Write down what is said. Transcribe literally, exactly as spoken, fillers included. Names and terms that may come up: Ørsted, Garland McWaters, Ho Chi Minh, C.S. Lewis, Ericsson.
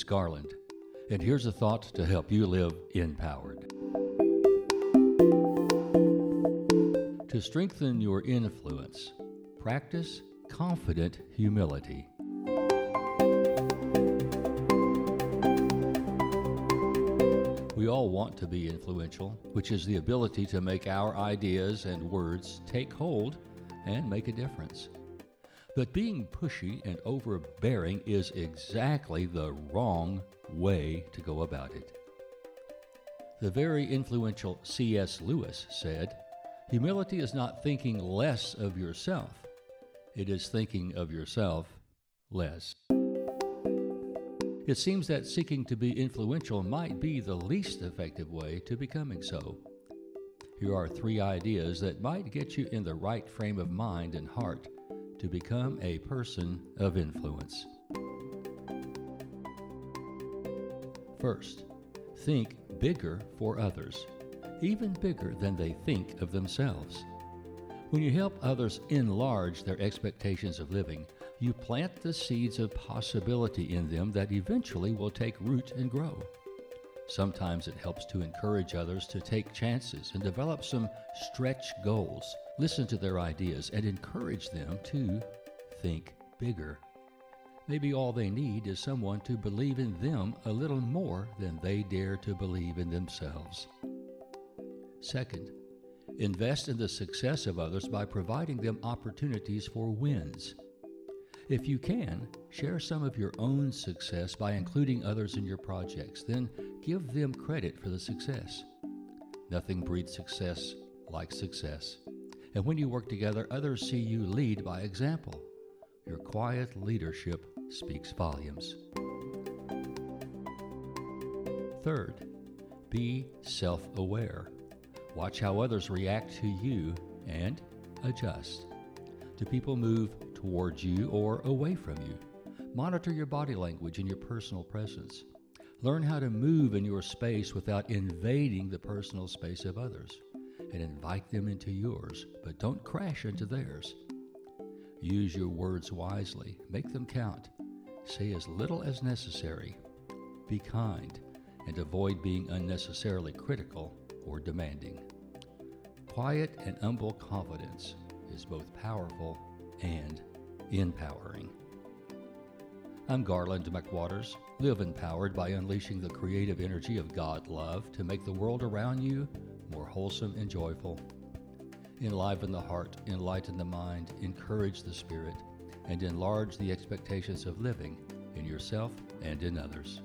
It's Garland, and here's a thought to help you live empowered. To strengthen your influence, practice confident humility. We all want to be influential, which is the ability to make our ideas and words take hold and make a difference. But being pushy and overbearing is exactly the wrong way to go about it. The very influential C S Lewis said, "Humility is not thinking less of yourself. It is thinking of yourself less." It seems that seeking to be influential might be the least effective way to becoming so. Here are three ideas that might get you in the right frame of mind and heart to become a person of influence. First, think bigger for others, even bigger than they think of themselves. When you help others enlarge their expectations of living, you plant the seeds of possibility in them that eventually will take root and grow. Sometimes it helps to encourage others to take chances and develop some stretch goals. Listen to their ideas and encourage them to think bigger. Maybe all they need is someone to believe in them a little more than they dare to believe in themselves. Second, invest in the success of others by providing them opportunities for wins. If you can, share some of your own success by including others in your projects, then give them credit for the success. Nothing breeds success like success. And when you work together, others see you lead by example. Your quiet leadership speaks volumes. Third, be self-aware. Watch how others react to you and adjust. Do people move towards you or away from you? Monitor your body language and your personal presence. Learn how to move in your space without invading the personal space of others, and invite them into yours, but don't crash into theirs. Use your words wisely. Make them count. Say as little as necessary. Be kind, and avoid being unnecessarily critical or demanding. Quiet and humble confidence is both powerful and empowering. I'm Garland McWaters. Live empowered by unleashing the creative energy of God love to make the world around you more wholesome and joyful. Enliven the heart, enlighten the mind, encourage the spirit, and enlarge the expectations of living in yourself and in others.